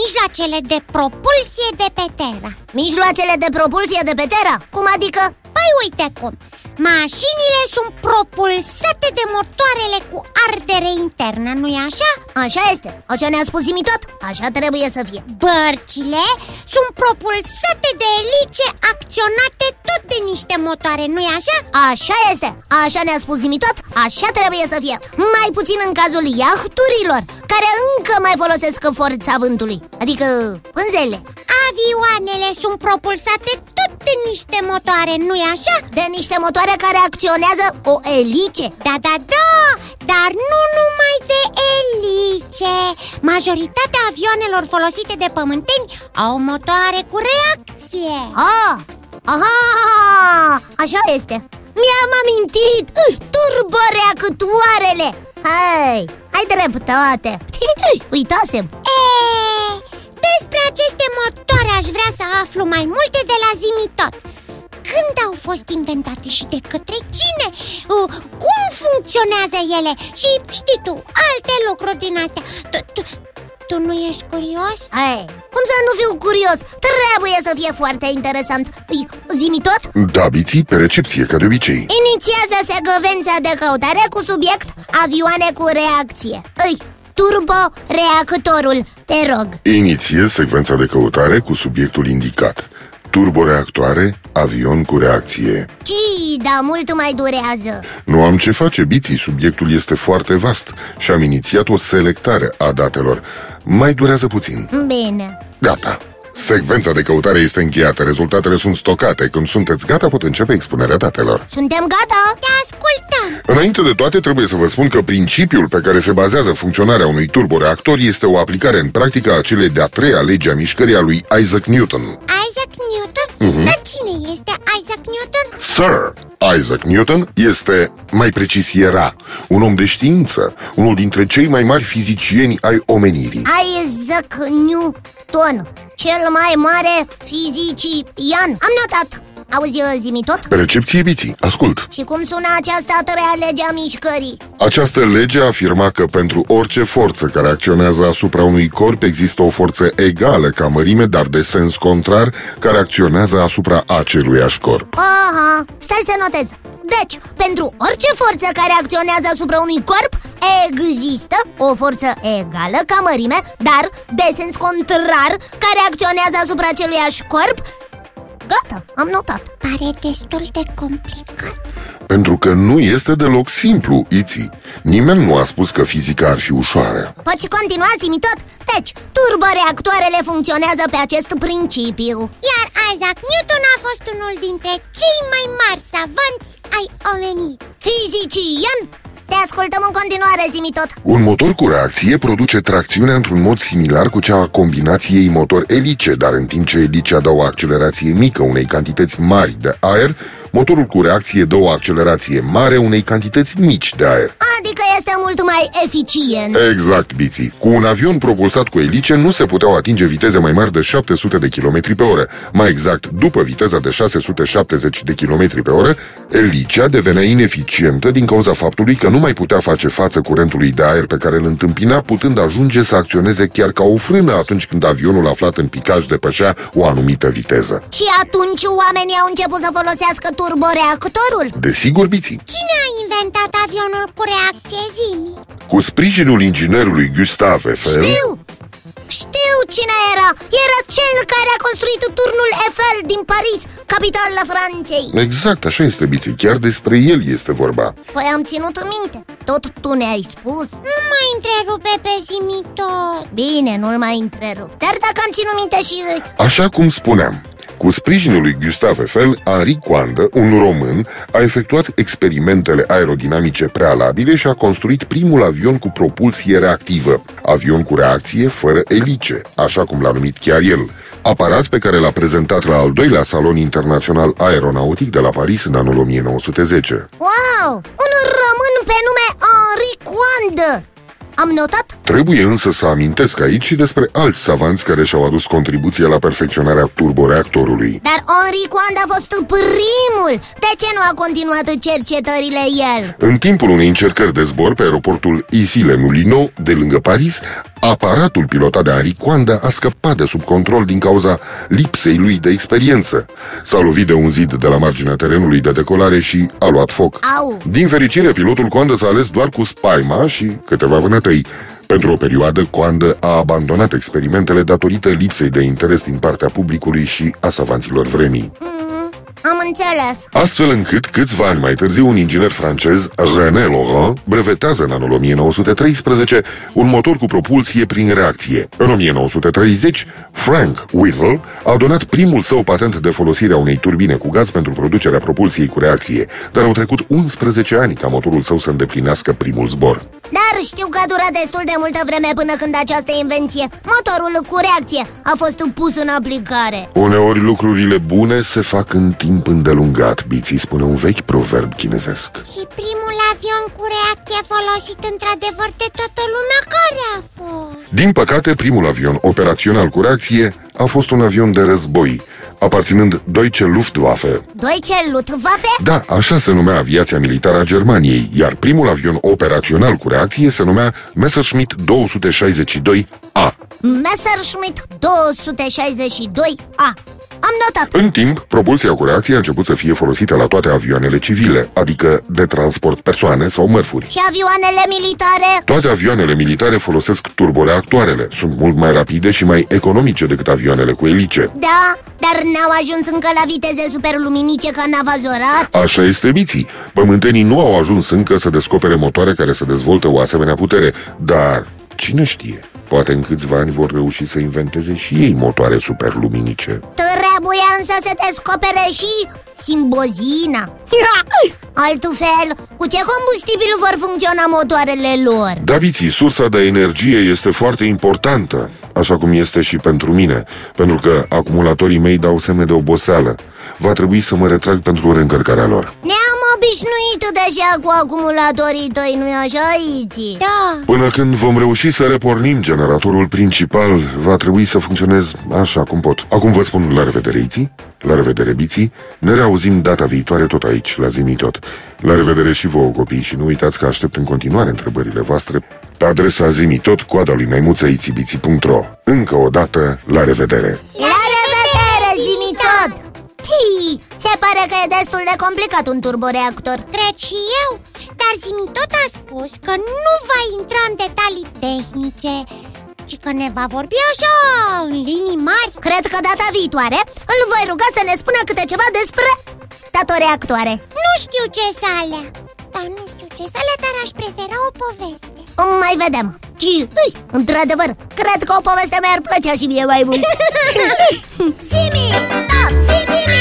mijloacele de propulsie de pe Terra. Mijloacele de propulsie de pe Terra? Cum adică? Păi uite cum! Mașinile sunt propulsate de motoarele cu ardere internă, nu-i așa? Așa este, așa ne-a spus imitat, așa trebuie să fie. Bărcile sunt propulsate de elice acționate tot de niște motoare, nu-i așa? Așa este, așa ne-a spus imitat, așa trebuie să fie. Mai puțin în cazul iahturilor, care încă mai folosesc forța vântului, adică pânzele. Avioanele sunt propulsate tot de niște motoare, nu-i așa? De niște motoare care acționează o elice. Da, dar nu numai de elice. Majoritatea avioanelor folosite de pământeni au motoare cu reacție. Aha, așa este. Mi-am amintit, turboreactoarele. Hai dreptate, uitasem. Despre aceste motoare aș vrea să aflu mai multe de la Zimitot. Când au fost inventate și de către cine? Cum funcționează ele? Și știi tu, alte lucruri din astea. Tu nu ești curios? Cum să nu fiu curios? Trebuie să fie foarte interesant. Zimitot? Da, Biții, pe recepție, ca de obicei. Inițiază secvența de căutare cu subiect avioane cu reacție. Turboreactorul, te rog. Inițiez secvența de căutare cu subiectul indicat. Turboreactoare, avion cu reacție. Da, mult mai durează. Nu am ce face, Biții, subiectul este foarte vast și am inițiat o selectare a datelor. Mai durează puțin. Bine. Gata, secvența de căutare este încheiată, rezultatele sunt stocate. Când sunteți gata, pot începe expunerea datelor. Suntem gata, te ascultăm. Înainte de toate, trebuie să vă spun că principiul pe care se bazează funcționarea unui turboreactor este o aplicare în practică a celei de-a treia lege a mișcării a lui Isaac Newton. Isaac Newton? Dar cine este Isaac Newton? Sir Isaac Newton este, mai precis era, un om de știință, unul dintre cei mai mari fizicieni ai omenirii. Isaac Newton, cel mai mare fizician. Am notat. Auzi, zi-mi tot? Pe recepție, Biții, ascult. Și cum sună această a treia lege a mișcării? Această lege afirma că pentru orice forță care acționează asupra unui corp există o forță egală ca mărime, dar de sens contrar, care acționează asupra aceluiași corp. Aha, stai să notez. Deci, pentru orice forță care acționează asupra unui corp există o forță egală ca mărime, dar de sens contrar, care acționează asupra aceluiași corp. Gata, am notat. Pare destul de complicat. Pentru că nu este deloc simplu, Iții. Nimeni nu a spus că fizica ar fi ușoară. Poți continua, zi-mi tot? Deci, turboreactoarele funcționează pe acest principiu. Iar Isaac Newton a fost unul dintre cei mai mari savanți ai omenirii. Fizician? Te ascultăm în continuare, zi-mi tot. Un motor cu reacție produce tracțiunea într-un mod similar cu cea a combinației motor-elice, dar în timp ce elicea dă o accelerație mică unei cantități mari de aer, motorul cu reacție dă o accelerație mare unei cantități mici de aer. Adică este mult mai eficient. Exact, Biții. Cu un avion propulsat cu elice nu se puteau atinge viteze mai mari de 700 de km pe oră. Mai exact, după viteza de 670 de km pe oră, elicea devenea ineficientă din cauza faptului că nu mai putea face față curentului de aer pe care îl întâmpina, putând ajunge să acționeze chiar ca o frână atunci când avionul aflat în picaj depășea o anumită viteză. Și atunci oamenii au început să folosească turboreactorul? Desigur, Biții. Cine a inventat avionul cu reacție, zi-mi? Cu sprijinul inginerului Gustave Eiffel. Știu cine era! Era cel care a construit turnul Eiffel din Paris, capitala Franței. Exact, așa este, Biții, chiar despre el este vorba. Păi am ținut minte, tot tu ne-ai spus. Nu mai întrerupe pe Zimitot. Bine, nu-l mai întrerup, dar dacă am ținut minte și... Așa cum spuneam, cu sprijinul lui Gustave Eiffel, Henri Coandă, un român, a efectuat experimentele aerodinamice prealabile și a construit primul avion cu propulsie reactivă, avion cu reacție fără elice, așa cum l-a numit chiar el, aparat pe care l-a prezentat la al doilea Salon Internațional Aeronautic de la Paris în anul 1910. Wow! Un român pe nume Henri Coandă! Am notat? Trebuie însă să amintesc aici și despre alți savanți care și-au adus contribuția la perfecționarea turboreactorului. Dar Henri Coandă a fost primul! De ce nu a continuat cercetările el? În timpul unei încercări de zbor pe aeroportul Isile Moulinot, de lângă Paris, aparatul pilotat de Henri Coandă a scăpat de sub control din cauza lipsei lui de experiență. S-a lovit de un zid de la marginea terenului de decolare și a luat foc. Au. Din fericire, pilotul Coandă s-a ales doar cu spaima și câteva vânătăi. Pentru o perioadă, Coandă a abandonat experimentele datorită lipsei de interes din partea publicului și a savanților vremii. Am înțeles. Astfel încât, câțiva ani mai târziu, un inginer francez, René Laurent, brevetează în anul 1913 un motor cu propulsie prin reacție. În 1930, Frank Whittle a donat primul său patent de folosire a unei turbine cu gaz pentru producerea propulsiei cu reacție, dar au trecut 11 ani ca motorul său să îndeplinească primul zbor. Dar știu că a durat destul de multă vreme până când această invenție, motorul cu reacție, a fost pus în aplicare. Uneori lucrurile bune se fac în timp îndelungat, biții, spune un vechi proverb chinezesc. Și primul avion cu reacție folosit într-adevăr de toată lumea care a fost? Din păcate, primul avion operațional cu reacție a fost un avion de război, aparținând Deutsche Luftwaffe. Deutsche Luftwaffe? Da, așa se numea aviația militară a Germaniei, iar primul avion operațional cu reacție se numea Messerschmitt 262A. Messerschmitt 262A. Am notat. În timp, propulsia cu reacție a început să fie folosită la toate avioanele civile, adică de transport persoane sau mărfuri. Și avioanele militare? Toate avioanele militare folosesc turboreactoarele. Sunt mult mai rapide și mai economice decât avioanele cu elice. Da, dar n-au ajuns încă la viteze superluminice ca nava Zorat. Așa este, biții. Pământenii nu au ajuns încă să descopere motoare care să dezvoltă o asemenea putere, dar cine știe? Poate în câțiva ani vor reuși să inventeze și ei motoare superluminice. Trebuie însă să descopere și simbozina. Altfel, cu ce combustibil vor funcționa motoarele lor? Da, biții, sursa de energie este foarte importantă, așa cum este și pentru mine, pentru că acumulatorii mei dau semne de oboseală. Va trebui să mă retrag pentru reîncărcarea lor. Obișnuit deja cu acumulatorii tăi, nu-i așa, Iti? Da. Până când vom reuși să repornim generatorul principal, va trebui să funcționez așa cum pot. Acum vă spun la revedere, Iti, la revedere, Biții. Ne reauzim data viitoare tot aici, la Zimii Tot. La revedere și vouă, copii, și nu uitați că aștept în continuare întrebările voastre pe adresa Zimii Tot, coada lui Maimuța, itibiții.ro. Încă o dată, la revedere! La revedere, Zimii Tot! Tii, se pare că e destul de complicat un turboreactor. Cred și eu, dar Zimii Tot a spus că nu va intra în detalii tehnice, ci că ne va vorbi așa, în linii mari. Cred că data viitoare îl voi ruga să ne spună câte ceva despre statoreactoare. Nu știu ce să alea, dar aș prefera o poveste. Mai vedem. Într-adevăr, cred că o poveste mi-ar plăcea și mie mai mult. Zimii Tot!